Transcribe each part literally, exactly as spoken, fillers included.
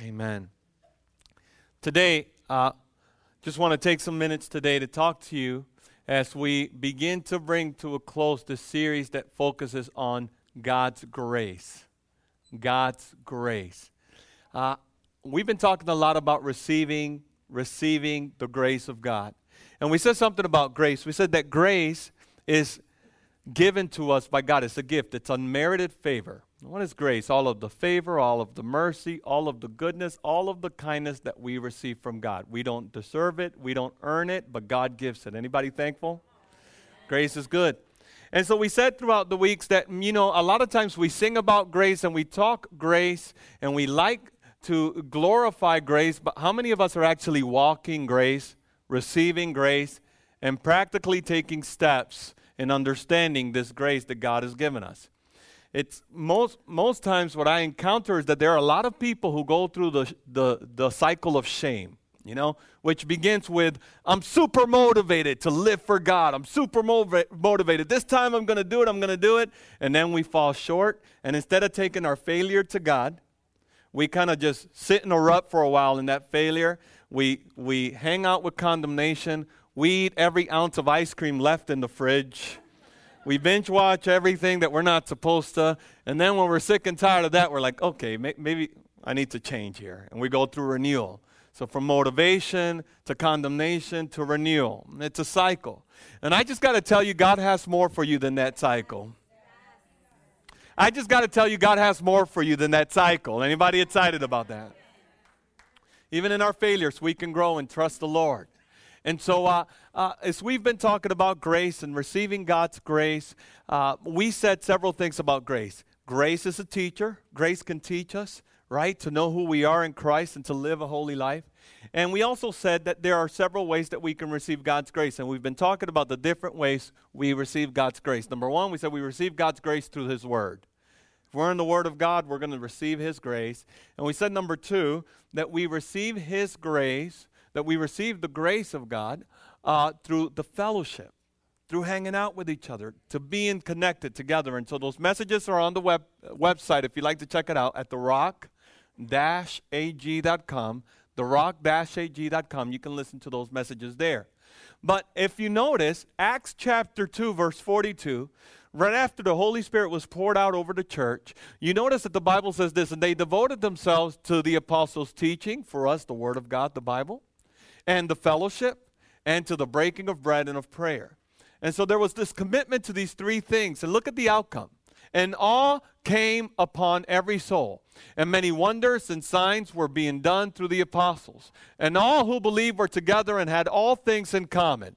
Amen. Today, uh, just want to take some minutes today to talk to you as we begin to bring to a close the series that focuses on God's grace. God's grace. Uh, we've been talking a lot about receiving, receiving the grace of God. And we said something about grace. We said that grace is given to us by God. It's a gift. It's unmerited favor. What is grace? All of the favor, all of the mercy, all of the goodness, all of the kindness that we receive from God. We don't deserve it. We don't earn it, but God gives it. Anybody thankful? Grace is good. And so we said throughout the weeks that, you know, a lot of times we sing about grace and we talk grace and we like to glorify grace, but how many of us are actually walking grace, receiving grace, and practically taking steps in understanding this grace that God has given us? It's most most times what I encounter is that there are a lot of people who go through the the, the cycle of shame, you know, which begins with, I'm super motivated to live for God. I'm super motiva- motivated. This time I'm going to do it. I'm going to do it. And then we fall short. And instead of taking our failure to God, we kind of just sit in a rut for a while in that failure. We we hang out with condemnation. We eat every ounce of ice cream left in the fridge. We binge watch everything that we're not supposed to. And then when we're sick and tired of that, we're like, okay, may- maybe I need to change here. And we go through renewal. So from motivation to condemnation to renewal. It's a cycle. And I just got to tell you, God has more for you than that cycle. I just got to tell you, God has more for you than that cycle. Anybody excited about that? Even in our failures, we can grow and trust the Lord. And so uh, uh, as we've been talking about grace and receiving God's grace, uh, we said several things about grace. Grace is a teacher. Grace can teach us, right, to know who we are in Christ and to live a holy life. And we also said that there are several ways that we can receive God's grace. And we've been talking about the different ways we receive God's grace. Number one, we said we receive God's grace through His Word. If we're in the Word of God, we're going to receive His grace. And we said, number two, that we receive His grace that we receive the grace of God uh, through the fellowship, through hanging out with each other, to being connected together. And so those messages are on the web website if you'd like to check it out at the rock dash a g dot com, the rock dash a g dot com. You can listen to those messages there. But if you notice, Acts chapter two, verse forty-two, right after the Holy Spirit was poured out over the church, you notice that the Bible says this, and they devoted themselves to the apostles' teaching, for us, the Word of God, the Bible, and the fellowship, and to the breaking of bread and of prayer. And so there was this commitment to these three things. And look at the outcome. And awe came upon every soul. And many wonders and signs were being done through the apostles. And all who believed were together and had all things in common.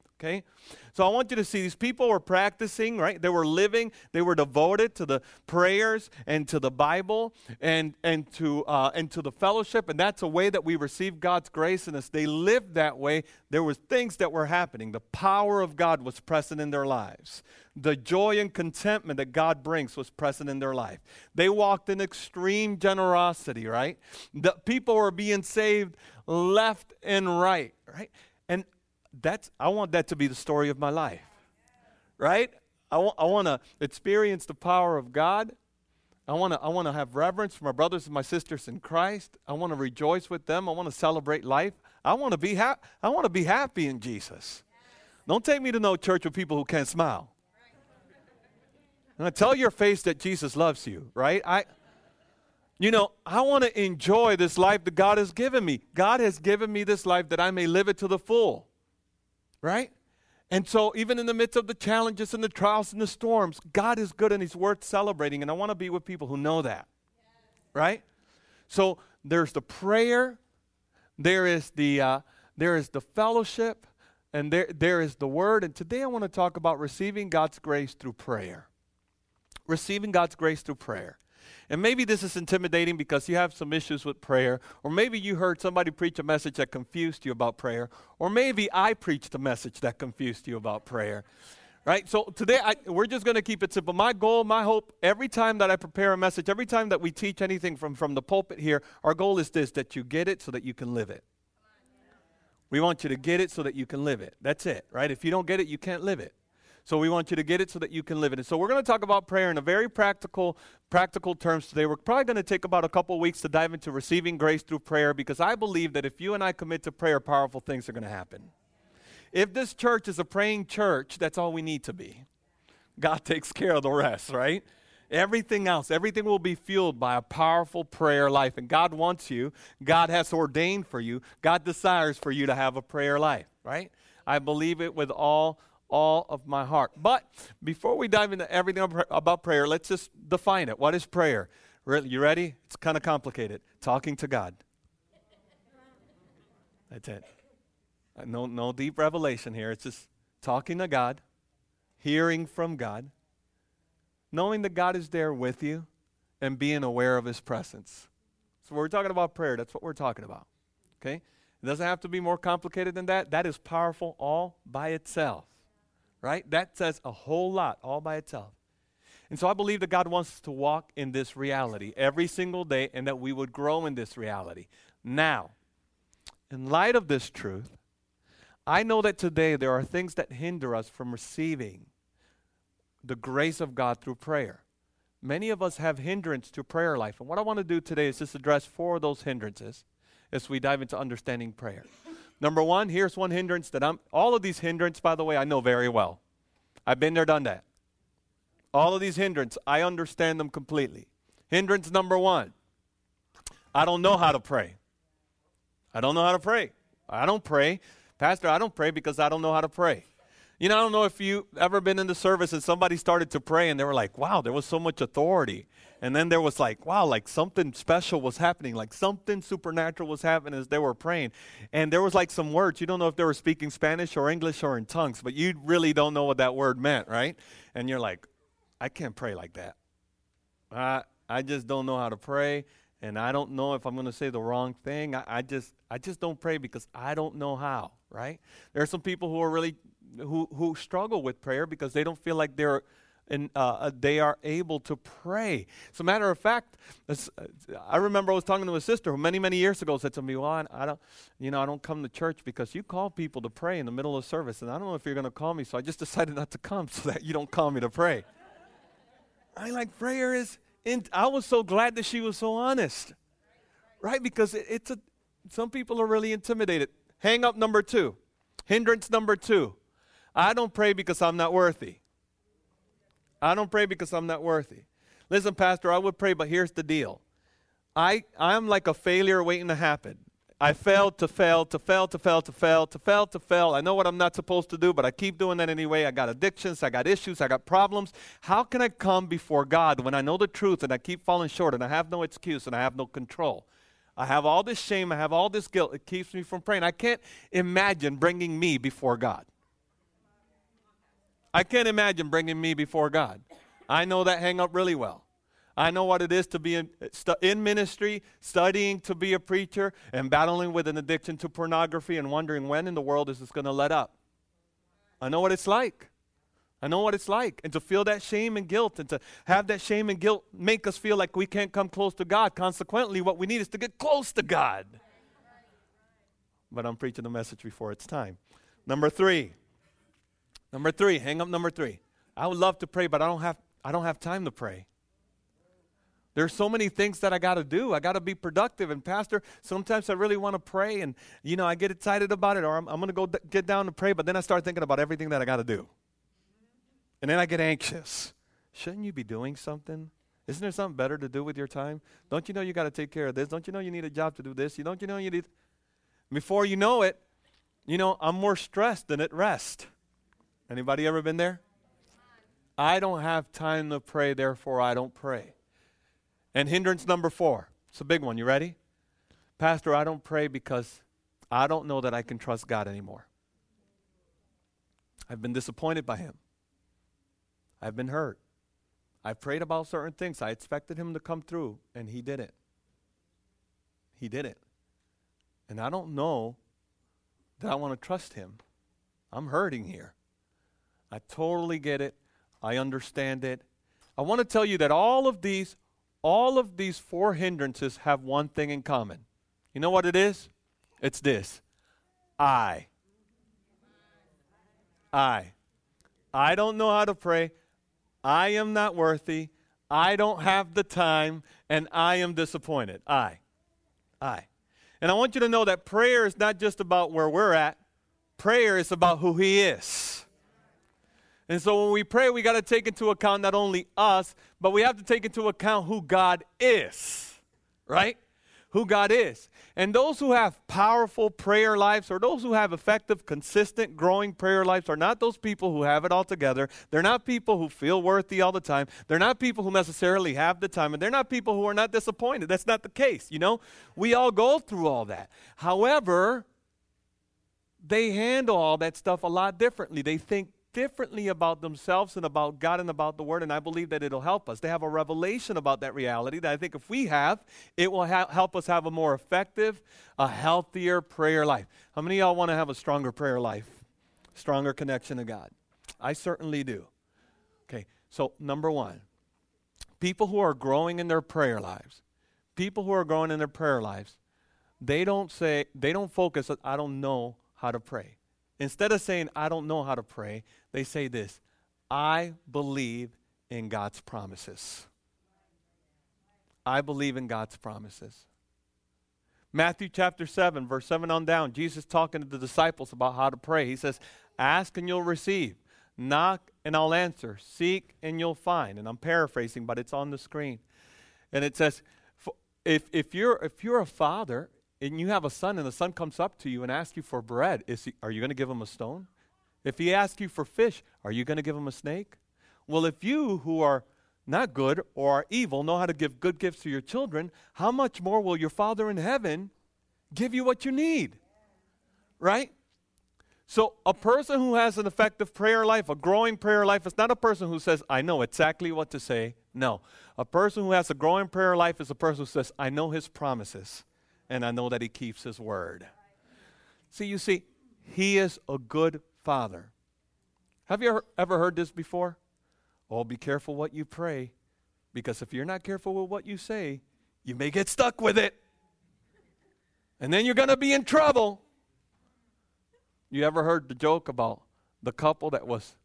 Okay? So I want you to see these people were practicing, right? They were living. They were devoted to the prayers and to the Bible and and to uh, and to the fellowship. And that's a way that we receive God's grace. And as they lived that way, there was things that were happening. The power of God was present in their lives. The joy and contentment that God brings was present in their life. They walked in extreme generosity, right? The people were being saved left and right, right? And That's I want that to be the story of my life, right? I want I want to experience the power of God. I want to I want to have reverence for my brothers and my sisters in Christ. I want to rejoice with them. I want to celebrate life. I want to be ha- I want to be happy in Jesus. Don't take me to no church with people who can't smile. And I tell your face that Jesus loves you, right? I You know, I want to enjoy this life that God has given me. God has given me this life that I may live it to the full. Right? And so even in the midst of the challenges and the trials and the storms, God is good and He's worth celebrating. And I want to be with people who know that. Right? So there's the prayer, there is the uh, there is the fellowship, and there there is the Word. And today I want to talk about receiving God's grace through prayer. Receiving God's grace through prayer. And maybe this is intimidating because you have some issues with prayer, or maybe you heard somebody preach a message that confused you about prayer, or maybe I preached a message that confused you about prayer, Right? So today, I, we're just going to keep it simple. My goal, my hope, every time that I prepare a message, every time that we teach anything from, from the pulpit here, our goal is this, that you get it so that you can live it. We want you to get it so that you can live it. That's it, right? If you don't get it, you can't live it. So we want you to get it so that you can live it. And so we're going to talk about prayer in a very practical, practical terms today. We're probably going to take about a couple weeks to dive into receiving grace through prayer, because I believe that if you and I commit to prayer, powerful things are going to happen. If this church is a praying church, that's all we need to be. God takes care of the rest, right? Everything else, everything will be fueled by a powerful prayer life. And God wants you. God has ordained for you. God desires for you to have a prayer life, right? I believe it with all, all of my heart. But before we dive into everything about prayer, let's just define it. What is prayer? You ready? It's kind of complicated. Talking to God. That's it. No, no deep revelation here. It's just talking to God, hearing from God, knowing that God is there with you, and being aware of His presence. So when we're talking about prayer, that's what we're talking about. Okay? It doesn't have to be more complicated than that. That is powerful all by itself. Right? That says a whole lot all by itself. And so I believe that God wants us to walk in this reality every single day, and that we would grow in this reality. Now, in light of this truth, I know that today there are things that hinder us from receiving the grace of God through prayer. Many of us have hindrance to prayer life. And what I want to do today is just address four of those hindrances as we dive into understanding prayer. Number one, here's one hindrance that I'm, all of these hindrances, by the way, I know very well. I've been there, done that. All of these hindrances, I understand them completely. Hindrance number one, I don't know how to pray. I don't know how to pray. I don't pray. Pastor, I don't pray because I don't know how to pray. You know, I don't know if you've ever been in the service and somebody started to pray and they were like, wow, there was so much authority. And then there was like, wow, like something special was happening, like something supernatural was happening as they were praying. And there was like some words. You don't know if they were speaking Spanish or English or in tongues, but you really don't know what that word meant, right? And you're like, I can't pray like that. I, I just don't know how to pray. And I don't know if I'm going to say the wrong thing. I, I just I just don't pray because I don't know how, right? There are some people who are really who who struggle with prayer because they don't feel like they're in, uh, they are able to pray. As a matter of fact, I remember I was talking to a sister who many many years ago said to me, "Well, I don't, you know, I don't come to church because you call people to pray in the middle of service, and I don't know if you're going to call me, so I just decided not to come so that you don't call me to pray." I like prayer is. And I was so glad that she was so honest, right? Because it, it's a, some people are really intimidated. Hang up number two, hindrance number two. I don't pray because I'm not worthy. I don't pray because I'm not worthy. Listen, Pastor, I would pray, but here's the deal. I, I'm like a failure waiting to happen. I failed to fail, to fail, to fail, to fail, to fail, to fail. I know what I'm not supposed to do, but I keep doing that anyway. I got addictions. I got issues. I got problems. How can I come before God when I know the truth and I keep falling short and I have no excuse and I have no control? I have all this shame. I have all this guilt. It keeps me from praying. I can't imagine bringing me before God. I can't imagine bringing me before God. I know that hang up really well. I know what it is to be in, in ministry, studying to be a preacher, and battling with an addiction to pornography and wondering when in the world is this going to let up. I know what it's like. I know what it's like. And to feel that shame and guilt and to have that shame and guilt make us feel like we can't come close to God. Consequently, what we need is to get close to God. But I'm preaching a message before it's time. Number three. Number three. Hang up number three. I would love to pray, but I don't have, I don't have time to pray. There's so many things that I got to do. I got to be productive. And, Pastor, sometimes I really want to pray, and, you know, I get excited about it, or I'm, I'm going to go d- get down to pray, but then I start thinking about everything that I got to do. And then I get anxious. Shouldn't you be doing something? Isn't there something better to do with your time? Don't you know you got to take care of this? Don't you know you need a job to do this? You Don't you know you need... Before you know it, you know, I'm more stressed than at rest. Anybody ever been there? I don't have time to pray, therefore I don't pray. And hindrance number four. It's a big one. You ready? Pastor, I don't pray because I don't know that I can trust God anymore. I've been disappointed by Him. I've been hurt. I prayed about certain things. I expected Him to come through, and He didn't. He didn't. And I don't know that I want to trust Him. I'm hurting here. I totally get it. I understand it. I want to tell you that all of these, all of these four hindrances have one thing in common. You know what it is? It's this. I. I. I don't know how to pray. I am not worthy. I don't have the time. And I am disappointed. I. I. And I want you to know that prayer is not just about where we're at. Prayer is about who He is. And so when we pray, we got to take into account not only us, but we have to take into account who God is, right? Who God is. And those who have powerful prayer lives, or those who have effective, consistent, growing prayer lives, are not those people who have it all together. They're not people who feel worthy all the time. They're not people who necessarily have the time. And they're not people who are not disappointed. That's not the case, you know. We all go through all that. However, they handle all that stuff a lot differently. They think differently about themselves and about God and about the Word, and I believe that it'll help us. They have a revelation about that reality that I think if we have, it will ha- help us have a more effective, a healthier prayer life. How many of y'all want to have a stronger prayer life, stronger connection to God? I certainly do. Okay, so number one, people who are growing in their prayer lives, people who are growing in their prayer lives, they don't say, they don't focus on, I don't know how to pray. Instead of saying, I don't know how to pray, they say this, I believe in God's promises. I believe in God's promises. Matthew chapter seven, verse seven on down, Jesus talking to the disciples about how to pray. He says, ask and you'll receive. Knock and I'll answer. Seek and you'll find. And I'm paraphrasing, but it's on the screen. And it says, if, if you're, if you're a father, and you have a son, and the son comes up to you and asks you for bread, is he, are you going to give him a stone? If he asks you for fish, are you going to give him a snake? Well, if you who are not good or are evil know how to give good gifts to your children, how much more will your Father in heaven give you what you need? Right? So a person who has an effective prayer life, a growing prayer life, is not a person who says, I know exactly what to say. No. A person who has a growing prayer life is a person who says, I know His promises. And I know that He keeps His word. See, you see, He is a good Father. Have you ever heard this before? Oh, be careful what you pray, because if you're not careful with what you say, you may get stuck with it. And then you're going to be in trouble. You ever heard the joke about the couple that was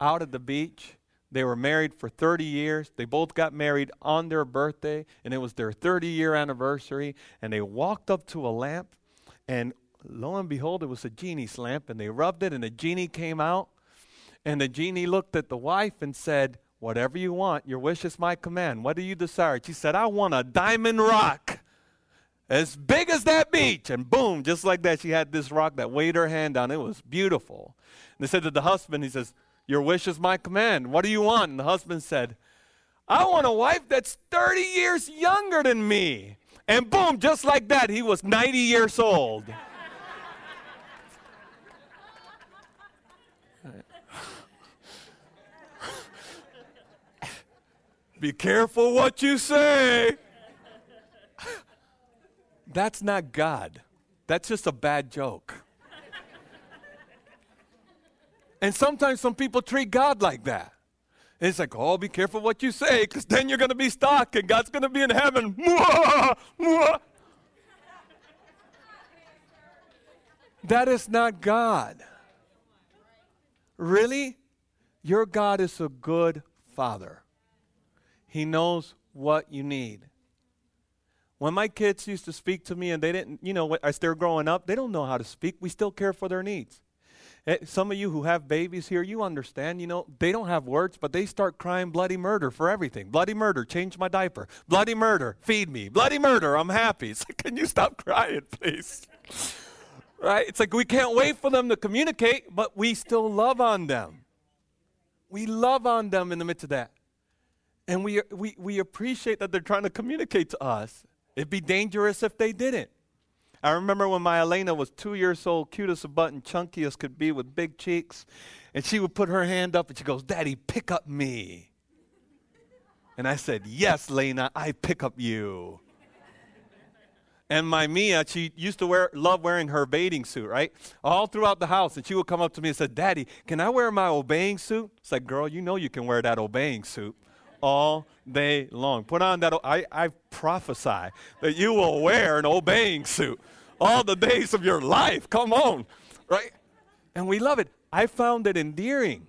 out at the beach? They were married for thirty years. They both got married on their birthday, and it was their thirty-year anniversary. And they walked up to a lamp, and lo and behold, it was a genie's lamp. And they rubbed it, and the genie came out. And the genie looked at the wife and said, whatever you want, your wish is my command. What do you desire? She said, I want a diamond rock as big as that beach. And boom, just like that, she had this rock that weighed her hand down. It was beautiful. And they said to the husband, he says, your wish is my command. What do you want? And the husband said, I want a wife that's thirty years younger than me. And boom, just like that, he was ninety years old. Be careful what you say. That's not God. That's just a bad joke. And sometimes some people treat God like that. It's like, oh, be careful what you say, because then you're going to be stuck, and God's going to be in heaven. Mwah! Mwah! That is not God. Really? Your God is a good Father. He knows what you need. When my kids used to speak to me, and they didn't, you know, as they're growing up, they don't know how to speak. We still care for their needs. Some of you who have babies here, you understand, you know, they don't have words, but they start crying bloody murder for everything. Bloody murder, change my diaper. Bloody murder, feed me. Bloody murder, I'm happy. It's like, can you stop crying, please? Right? It's like we can't wait for them to communicate, but we still love on them. We love on them in the midst of that. And we we we appreciate that they're trying to communicate to us. It'd be dangerous if they didn't. I remember when my Elena was two years old, cute as a button, chunky as could be with big cheeks, and she would put her hand up and she goes, Daddy, pick up me. And I said, yes, Lena, I pick up you. And my Mia, she used to wear, love wearing her bathing suit, right? All throughout the house. And she would come up to me and say, Daddy, can I wear my obeying suit? It's like, girl, you know you can wear that obeying suit all day long. Put on that. O- I, I prophesy that you will wear an obeying suit all the days of your life. Come on, right? And we love it. I found it endearing,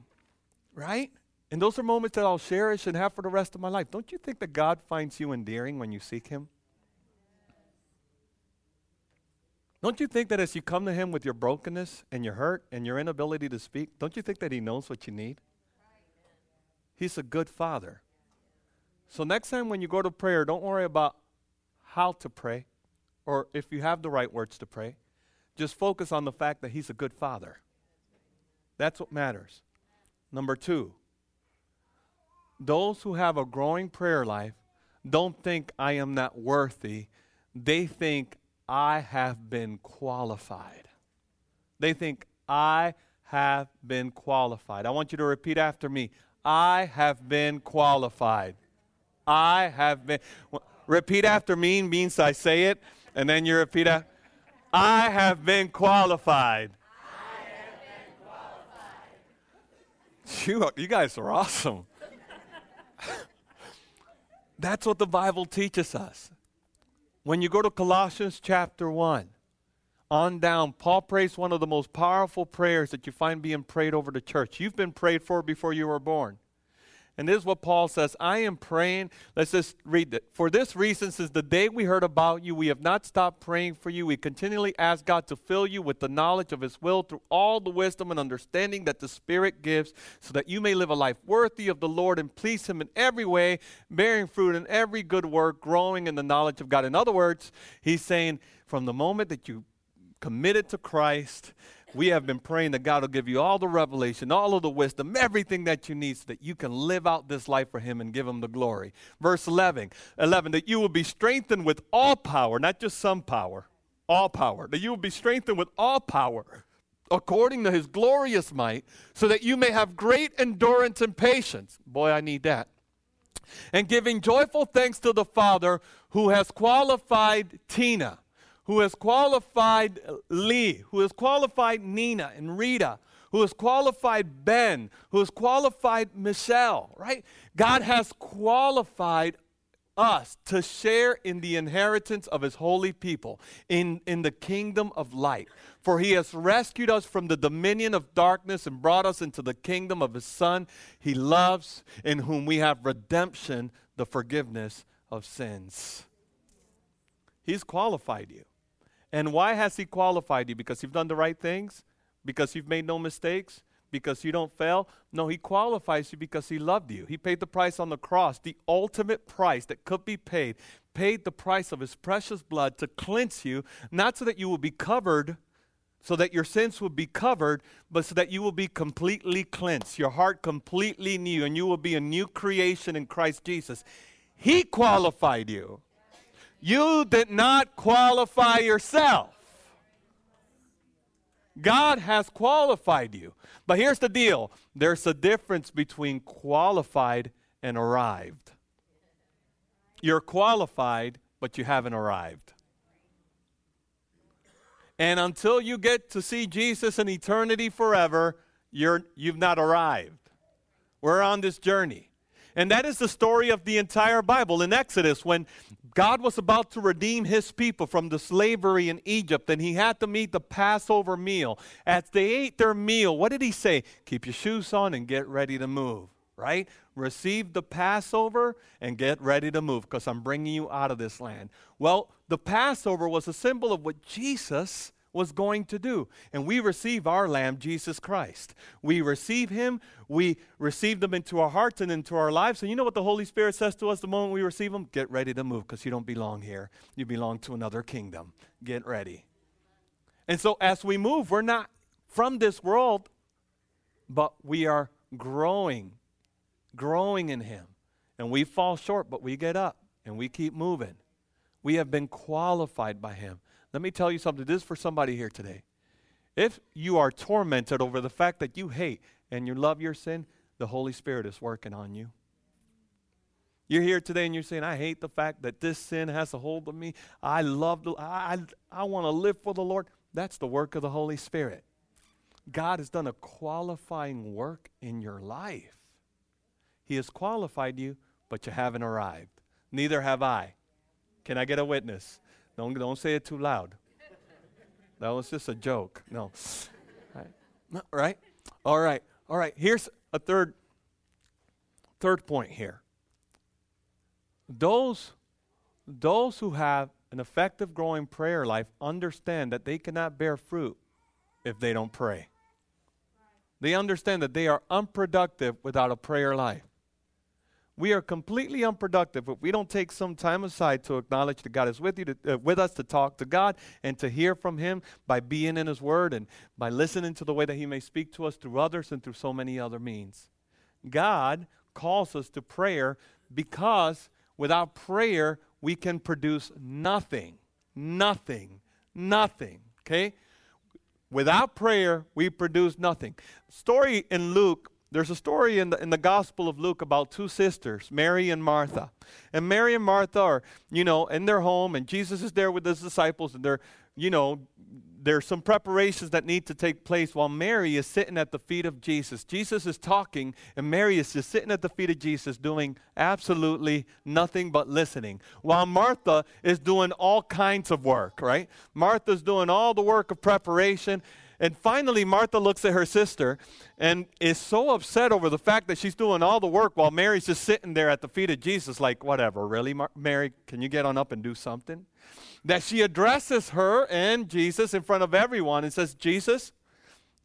right? And those are moments that I'll cherish and have for the rest of my life. Don't you think that God finds you endearing when you seek Him? Don't you think that as you come to Him with your brokenness and your hurt and your inability to speak, don't you think that He knows what you need? He's a good Father. So next time when you go to prayer, don't worry about how to pray or if you have the right words to pray. Just focus on the fact that He's a good Father. That's what matters. Number two, those who have a growing prayer life don't think I am not worthy. They think I have been qualified. They think I have been qualified. I want you to repeat after me. I have been qualified. I have been. Repeat after me means I say it, and then you repeat after. I have been qualified. I have been qualified. You, are, you guys are awesome. That's what the Bible teaches us. When you go to Colossians chapter one, on down, Paul prays one of the most powerful prayers that you find being prayed over the church. You've been prayed for before you were born. And this is what Paul says, I am praying. Let's just read it. For this reason, since the day we heard about you, we have not stopped praying for you. We continually ask God to fill you with the knowledge of His will through all the wisdom and understanding that the Spirit gives, so that you may live a life worthy of the Lord and please Him in every way, bearing fruit in every good work, growing in the knowledge of God. In other words, he's saying, from the moment that you committed to Christ, we have been praying that God will give you all the revelation, all of the wisdom, everything that you need so that you can live out this life for Him and give Him the glory. Verse eleven, eleven, that you will be strengthened with all power, not just some power, all power. That you will be strengthened with all power according to His glorious might so that you may have great endurance and patience. Boy, I need that. And giving joyful thanks to the Father who has qualified Tina, who has qualified Lee, who has qualified Nina and Rita, who has qualified Ben, who has qualified Michelle, right? God has qualified us to share in the inheritance of His holy people, in, in the kingdom of light. For He has rescued us from the dominion of darkness and brought us into the kingdom of His Son He loves, in whom we have redemption, the forgiveness of sins. He's qualified you. And why has He qualified you? Because you've done the right things? Because you've made no mistakes? Because you don't fail? No, He qualifies you because He loved you. He paid the price on the cross, the ultimate price that could be paid, paid the price of His precious blood to cleanse you, not so that you will be covered, so that your sins will be covered, but so that you will be completely cleansed, your heart completely new, and you will be a new creation in Christ Jesus. He qualified you. You did not qualify yourself. God has qualified you. But here's the deal. There's a difference between qualified and arrived. You're qualified, but you haven't arrived. And until you get to see Jesus in eternity forever, you're, you've not arrived. We're on this journey. And that is the story of the entire Bible. In Exodus, when God was about to redeem His people from the slavery in Egypt, and He had to meet the Passover meal. As they ate their meal, what did He say? Keep your shoes on and get ready to move, right? Receive the Passover and get ready to move, because I'm bringing you out of this land. Well, the Passover was a symbol of what Jesus was going to do. And we receive our Lamb, Jesus Christ. We receive Him. We receive them into our hearts and into our lives. And you know what the Holy Spirit says to us the moment we receive Him? Get ready to move, because you don't belong here. You belong to another kingdom. Get ready. And so as we move, we're not from this world, but we are growing, growing in Him. And we fall short, but we get up and we keep moving. We have been qualified by Him. Let me tell you something. This is for somebody here today. If you are tormented over the fact that you hate and you love your sin, the Holy Spirit is working on you. You're here today and you're saying, I hate the fact that this sin has a hold of me. I love, the, I, I, I want to live for the Lord. That's the work of the Holy Spirit. God has done a qualifying work in your life. He has qualified you, but you haven't arrived. Neither have I. Can I get a witness? Don't, don't say it too loud. That was just a joke. No. All right. All right. All right. All right. Here's a third, third point here. Those, those who have an effective growing prayer life understand that they cannot bear fruit if they don't pray. They understand that they are unproductive without a prayer life. We are completely unproductive if we don't take some time aside to acknowledge that God is with you, to, uh, with us, to talk to God and to hear from Him by being in His Word and by listening to the way that He may speak to us through others and through so many other means. God calls us to prayer because without prayer, we can produce nothing, nothing, nothing, okay? Without prayer, we produce nothing. Story in Luke, there's a story in the, in the Gospel of Luke about two sisters, Mary and Martha. And Mary and Martha are, you know, in their home, and Jesus is there with His disciples, and they're, you know, there's some preparations that need to take place while Mary is sitting at the feet of Jesus. Jesus is talking, and Mary is just sitting at the feet of Jesus doing absolutely nothing but listening. While Martha is doing all kinds of work, right? Martha's doing all the work of preparation. And finally, Martha looks at her sister and is so upset over the fact that she's doing all the work while Mary's just sitting there at the feet of Jesus like, whatever, really? Mar- Mary, can you get on up and do something? That she addresses her and Jesus in front of everyone and says, Jesus,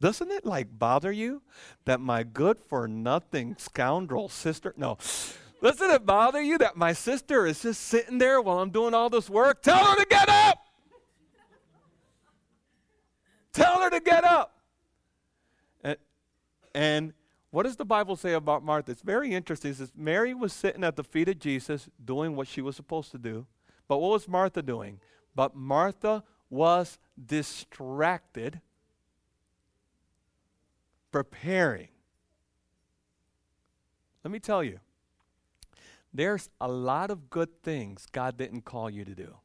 doesn't it like bother you that my good-for-nothing scoundrel sister, no, doesn't it bother you that my sister is just sitting there while I'm doing all this work? Tell her to get up! Tell her to get up! And, and what does the Bible say about Martha? It's very interesting. It says Mary was sitting at the feet of Jesus doing what she was supposed to do. But what was Martha doing? But Martha was distracted, preparing. Let me tell you, there's a lot of good things God didn't call you to do.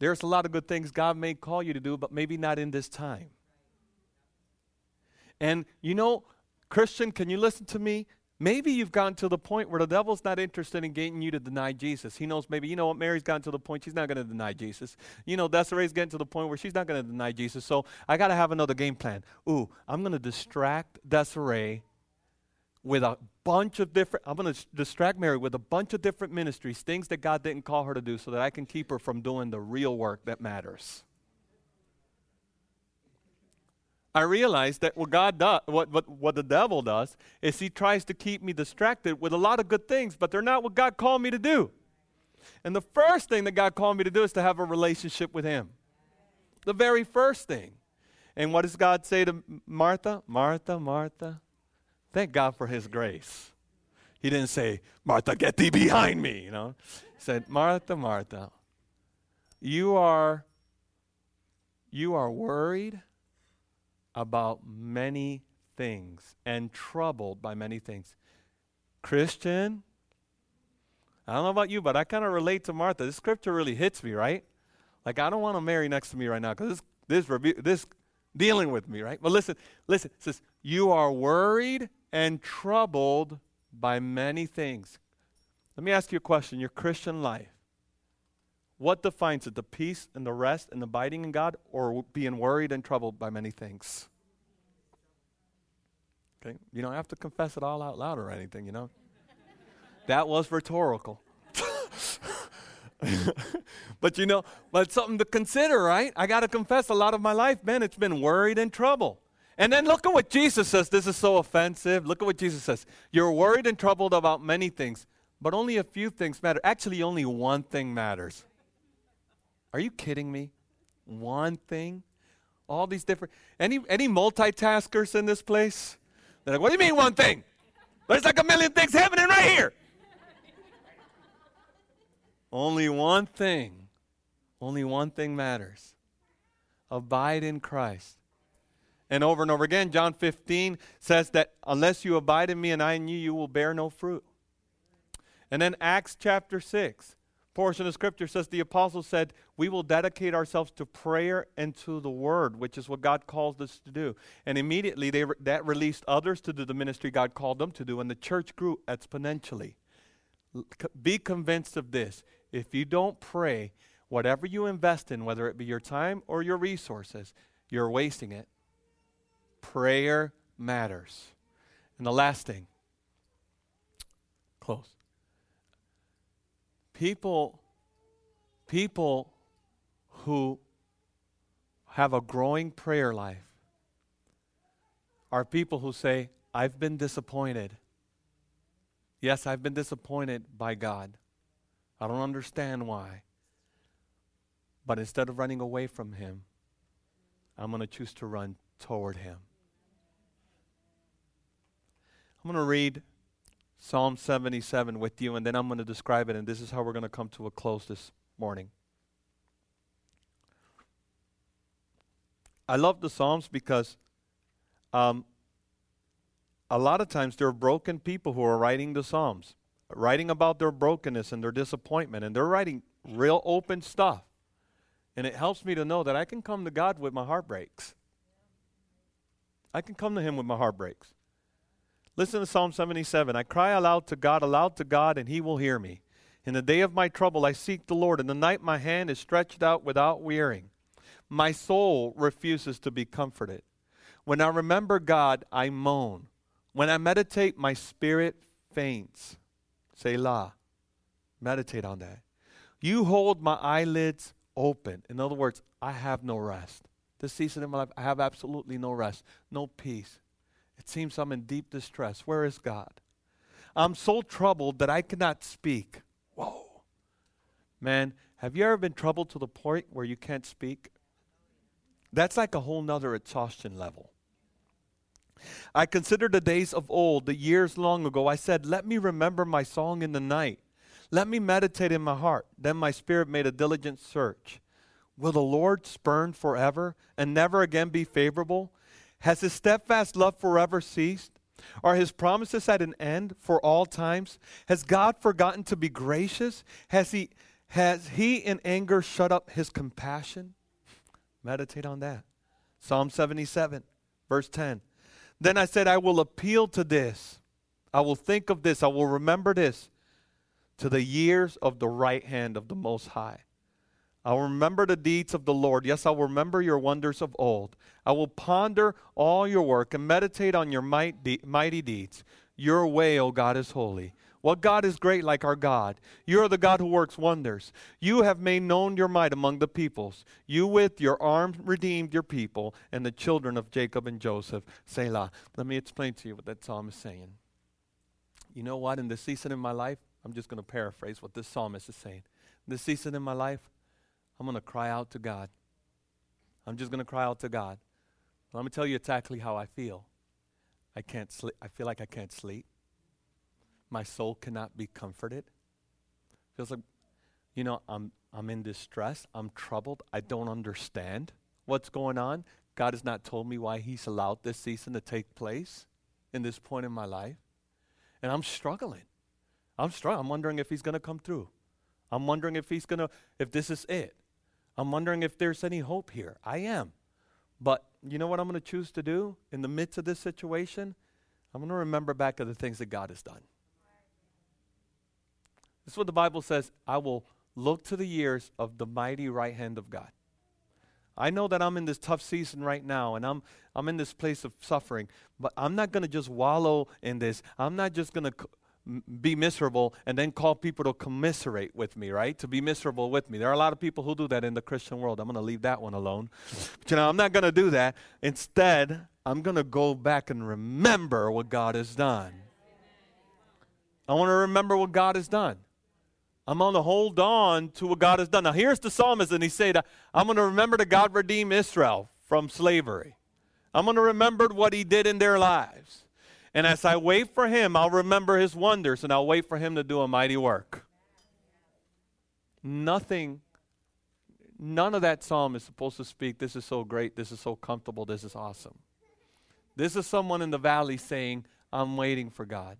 There's a lot of good things God may call you to do, but maybe not in this time. And you know, Christian, can you listen to me? Maybe you've gotten to the point where the devil's not interested in getting you to deny Jesus. He knows maybe, you know what, Mary's gotten to the point she's not going to deny Jesus. You know, Desiree's getting to the point where she's not going to deny Jesus, so I got to have another game plan. Ooh, I'm going to distract Desiree with a bunch of different, I'm going to distract Mary with a bunch of different ministries, things that God didn't call her to do so that I can keep her from doing the real work that matters. I realize that what God does, what, what, what the devil does, is he tries to keep me distracted with a lot of good things, but they're not what God called me to do. And the first thing that God called me to do is to have a relationship with Him. The very first thing. And what does God say to Martha? Martha, Martha, thank God for His grace. He didn't say, Martha, get thee behind me, you know. He said, Martha, Martha, you are, you are worried about many things and troubled by many things. Christian, I don't know about you, but I kind of relate to Martha. This scripture really hits me, right? Like, I don't want to marry next to me right now because this, this, this dealing with me, right? But listen, listen, it says, you are worried and troubled by many things. Let me ask you a question. Your Christian life, what defines it? The peace and the rest and the abiding in God, or being worried and troubled by many things? Okay, you don't have to confess it all out loud or anything, you know. That was rhetorical. But you know, but it's something to consider, right? I got to confess a lot of my life, man, it's been worried and trouble. And then look at what Jesus says. This is so offensive. Look at what Jesus says. You're worried and troubled about many things, but only a few things matter. Actually, only one thing matters. Are you kidding me? One thing? All these different... Any any multitaskers in this place? They're like, what do you mean one thing? There's like a million things happening right here. Only one thing. Only one thing matters. Abide in Christ. And over and over again, John fifteen says that unless you abide in me and I in you, you will bear no fruit. And then Acts chapter six, portion of scripture says, the apostles said, we will dedicate ourselves to prayer and to the word, which is what God calls us to do. And immediately they re- that released others to do the ministry God called them to do, and the church grew exponentially. L- be convinced of this. If you don't pray, whatever you invest in, whether it be your time or your resources, you're wasting it. Prayer matters. And the last thing, close. People, people who have a growing prayer life are people who say, I've been disappointed. Yes, I've been disappointed by God. I don't understand why. But instead of running away from Him, I'm going to choose to run toward Him. I'm going to read Psalm seventy-seven with you, and then I'm going to describe it, and this is how we're going to come to a close this morning. I love the Psalms because um, a lot of times there are broken people who are writing the Psalms, writing about their brokenness and their disappointment, and they're writing real open stuff. And it helps me to know that I can come to God with my heartbreaks. I can come to Him with my heartbreaks. Listen to Psalm seventy-seven. I cry aloud to God, aloud to God, and He will hear me. In the day of my trouble, I seek the Lord. In the night, my hand is stretched out without wearying. My soul refuses to be comforted. When I remember God, I moan. When I meditate, my spirit faints. Selah. Meditate on that. You hold my eyelids open. In other words, I have no rest. This season in my life, I have absolutely no rest, no peace. It seems I'm in deep distress. Where is God? I'm so troubled that I cannot speak. Whoa. Man, have you ever been troubled to the point where you can't speak? That's like a whole nother exhaustion level. I consider the days of old, the years long ago. I said, let me remember my song in the night. Let me meditate in my heart. Then my spirit made a diligent search. Will the Lord spurn forever and never again be favorable? Has His steadfast love forever ceased? Are His promises at an end for all times? Has God forgotten to be gracious? Has He has He in anger shut up His compassion? Meditate on that. Psalm seventy-seven, verse ten. Then I said, I will appeal to this. I will think of this. I will remember this. To the years of the right hand of the Most High. I will remember the deeds of the Lord. Yes, I will remember your wonders of old. I will ponder all your work and meditate on your might de- mighty deeds. Your way, O God, is holy. What God is great like our God? You are the God who works wonders. You have made known your might among the peoples. You with your arm redeemed your people and the children of Jacob and Joseph. Selah. Let me explain to you what that psalm is saying. You know what? In this season in my life, I'm just going to paraphrase what this psalmist is saying. This season in my life, I'm going to cry out to God. I'm just going to cry out to God. Let me tell you exactly how I feel. I can't sleep. I feel like I can't sleep. My soul cannot be comforted. Feels like, you know, I'm I'm in distress. I'm troubled. I don't understand what's going on. God has not told me why He's allowed this season to take place in this point in my life. And I'm struggling. I'm struggling. I'm wondering if He's going to come through. I'm wondering if he's going to, if this is it. I'm wondering if there's any hope here. I am. But you know what I'm going to choose to do in the midst of this situation? I'm going to remember back of the things that God has done. This is what the Bible says. I will look to the years of the mighty right hand of God. I know that I'm in this tough season right now, and I'm I'm in this place of suffering. But I'm not going to just wallow in this. I'm not just going to c- be miserable and then call people to commiserate with me, right? To be miserable with me. There are a lot of people who do that in the Christian world. I'm going to leave that one alone. But, you know, I'm not going to do that. Instead, I'm going to go back and remember what God has done. I want to remember what God has done. I'm going to hold on to what God has done. Now, here's the psalmist, and he said, I'm going to remember that God redeemed Israel from slavery. I'm going to remember what He did in their lives. And as I wait for Him, I'll remember His wonders, and I'll wait for Him to do a mighty work. Nothing, none of that psalm is supposed to speak, this is so great, this is so comfortable, this is awesome. This is someone in the valley saying, I'm waiting for God.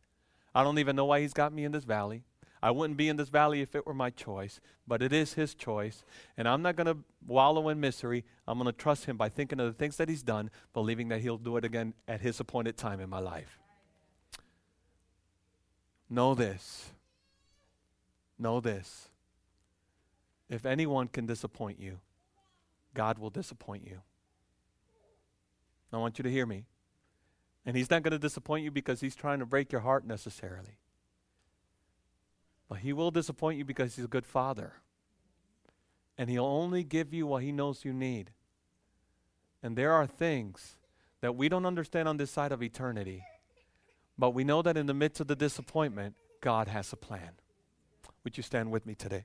I don't even know why He's got me in this valley. I wouldn't be in this valley if it were my choice, but it is his choice, and I'm not going to wallow in misery. I'm going to trust him by thinking of the things that he's done, believing that he'll do it again at his appointed time in my life. Know this. Know this. If anyone can disappoint you, God will disappoint you. I want you to hear me. And he's not going to disappoint you because he's trying to break your heart necessarily. But he will disappoint you because he's a good father. And he'll only give you what he knows you need. And there are things that we don't understand on this side of eternity. But we know that in the midst of the disappointment, God has a plan. Would you stand with me today?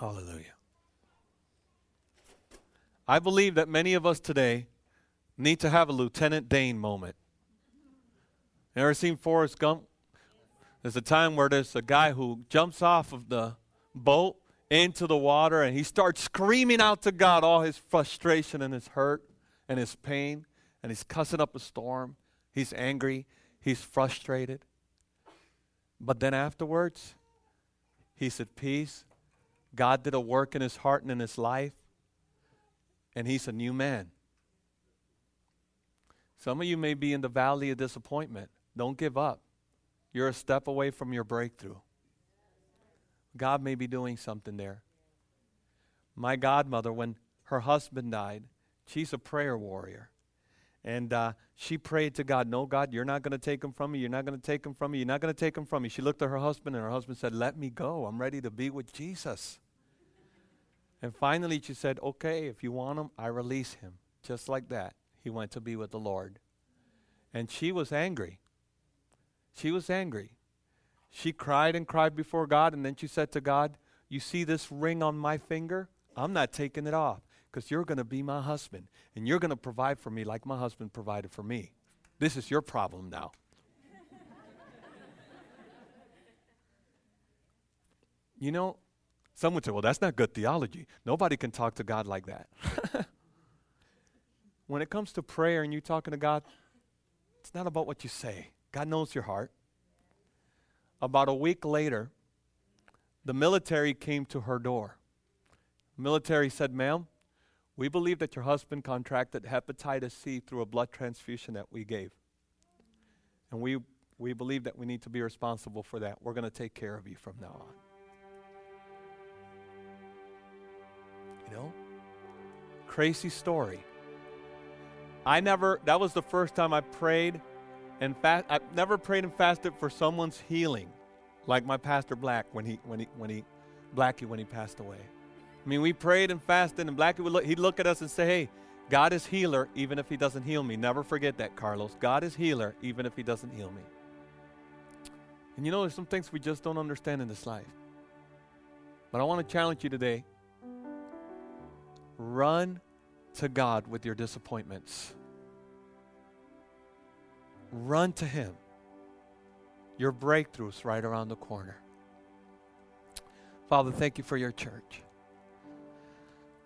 Hallelujah. I believe that many of us today need to have a Lieutenant Dane moment. You ever seen Forrest Gump? There's a time where there's a guy who jumps off of the boat into the water and he starts screaming out to God all his frustration and his hurt and his pain, and he's cussing up a storm. He's angry. He's frustrated. But then afterwards, he's at peace. God did a work in his heart and in his life, and he's a new man. Some of you may be in the valley of disappointment. Don't give up. You're a step away from your breakthrough. God may be doing something there. My godmother, when her husband died, she's a prayer warrior. And uh, she prayed to God, no, God, you're not going to take him from me. You're not going to take him from me. You're not going to take him from me. She looked at her husband, and her husband said, let me go. I'm ready to be with Jesus. And finally she said, okay, if you want him, I release him. Just like that, he went to be with the Lord. And she was angry. She was angry. She cried and cried before God, and then she said to God, you see this ring on my finger? I'm not taking it off because you're going to be my husband, and you're going to provide for me like my husband provided for me. This is your problem now. You know, some would say, well, that's not good theology. Nobody can talk to God like that. When it comes to prayer and you talking to God, it's not about what you say. God knows your heart. About a week later, the military came to her door. The military said, ma'am, we believe that your husband contracted hepatitis C through a blood transfusion that we gave. And we, we believe that we need to be responsible for that. We're going to take care of you from now on. You know, crazy story. I never, that was the first time I prayed and fast. I never prayed and fasted for someone's healing like my pastor Black when he, when he, when he, Blackie, when he passed away. I mean, we prayed and fasted, and Blackie would look, he'd look at us and say, hey, God is healer even if he doesn't heal me. Never forget that, Carlos. God is healer even if he doesn't heal me. And you know, there's some things we just don't understand in this life. But I want to challenge you today. Run to God with your disappointments. Run to him. Your breakthrough's right around the corner. Father, thank you for your church.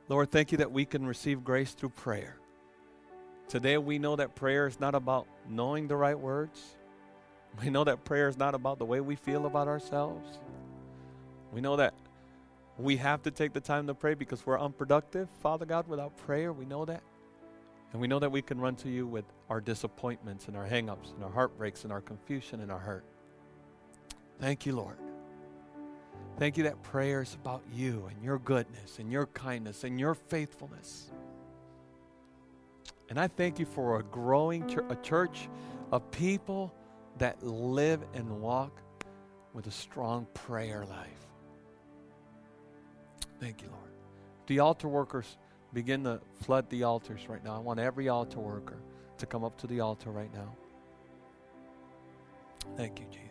Lord, thank you that we can receive grace through prayer. Today we know that prayer is not about knowing the right words. We know that prayer is not about the way we feel about ourselves. We know that we have to take the time to pray because we're unproductive, Father God, without prayer. We know that. And we know that we can run to you with our disappointments and our hang-ups and our heartbreaks and our confusion and our hurt. Thank you, Lord. Thank you that prayer is about you and your goodness and your kindness and your faithfulness. And I thank you for a growing church, a church of people that live and walk with a strong prayer life. Thank you, Lord. The altar workers, begin to flood the altars right now. I want every altar worker to come up to the altar right now. Thank you, Jesus.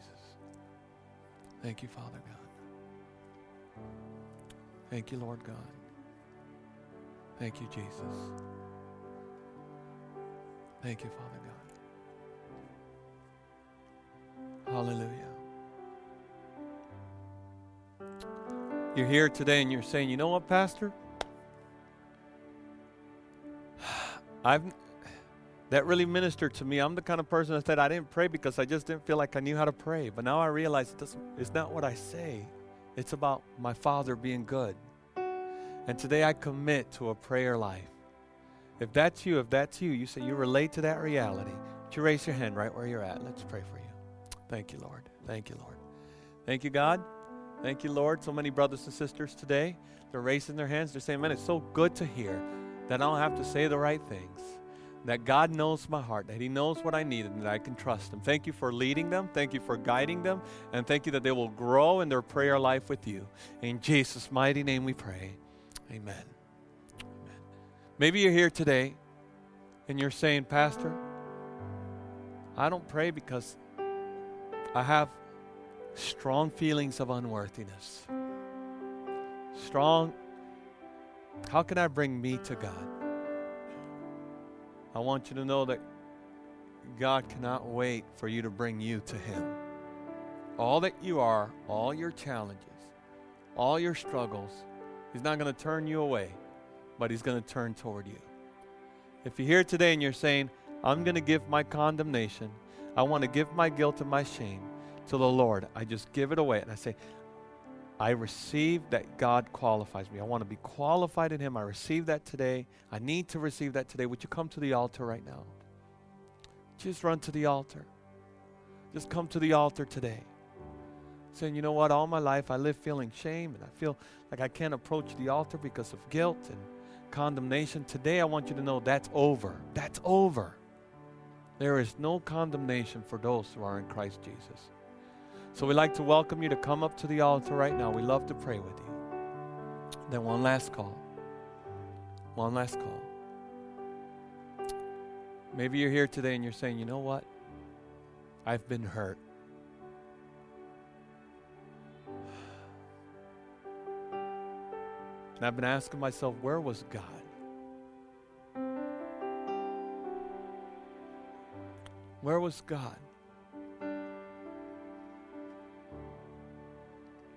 Thank you, Father God. Thank you, Lord God. Thank you, Jesus. Thank you, Father God. Hallelujah. You're here today and you're saying, you know what, Pastor? I've That really ministered to me. I'm the kind of person that said I didn't pray because I just didn't feel like I knew how to pray. But now I realize it doesn't, it's not what I say. It's about my Father being good. And today I commit to a prayer life. If that's you, if that's you, you say you relate to that reality. Would you raise your hand right where you're at? Let's pray for you. Thank you, Lord. Thank you, Lord. Thank you, God. Thank you, Lord. So many brothers and sisters today, they're raising their hands. They're saying, man, it's so good to hear that I don't have to say the right things. That God knows my heart, that He knows what I need, and that I can trust Him. Thank you for leading them. Thank you for guiding them. And thank you that they will grow in their prayer life with you. In Jesus' mighty name we pray. Amen. Amen. Maybe you're here today and you're saying, Pastor, I don't pray because I have strong feelings of unworthiness. Strong. How can I bring me to God? I want you to know that God cannot wait for you to bring you to Him. All that you are, all your challenges, all your struggles, He's not going to turn you away, but He's going to turn toward you. If you're here today and you're saying, I'm going to give my condemnation, I want to give my guilt and my shame to the Lord. I just give it away and I say, I receive that God qualifies me. I want to be qualified in Him. I receive that today. I need to receive that today. Would you come to the altar right now? Just run to the altar. Just come to the altar today. Saying, you know what? All my life I live feeling shame, and I feel like I can't approach the altar because of guilt and condemnation. Today I want you to know that's over. That's over. There is no condemnation for those who are in Christ Jesus. So we'd like to welcome you to come up to the altar right now. We love to pray with you. Then one last call. One last call. Maybe you're here today and you're saying, you know what? I've been hurt. And I've been asking myself, where was God? Where was God?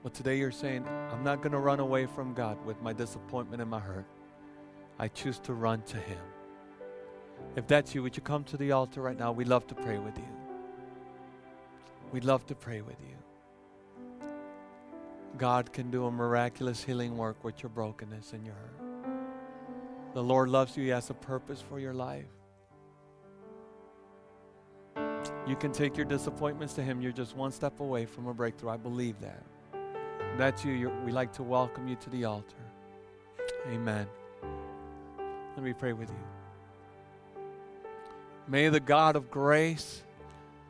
Well, today you're saying, I'm not going to run away from God with my disappointment and my hurt. I choose to run to Him. If that's you, would you come to the altar right now? We'd love to pray with you. We'd love to pray with you. God can do a miraculous healing work with your brokenness and your hurt. The Lord loves you. He has a purpose for your life. You can take your disappointments to Him. You're just one step away from a breakthrough. I believe that. That's you. You're, we like to welcome you to the altar. Amen. Let me pray with you. May the God of grace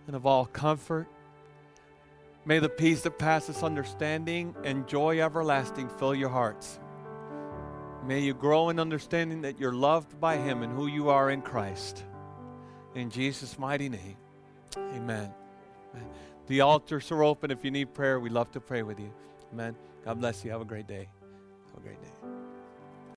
and of all comfort, may the peace that passes understanding and joy everlasting fill your hearts. May you grow in understanding that you're loved by Him and who you are in Christ. In Jesus' mighty name, amen. Amen. The altars are open. If you need prayer, we love to pray with you. Amen. God bless you. Have a great day. Have a great day.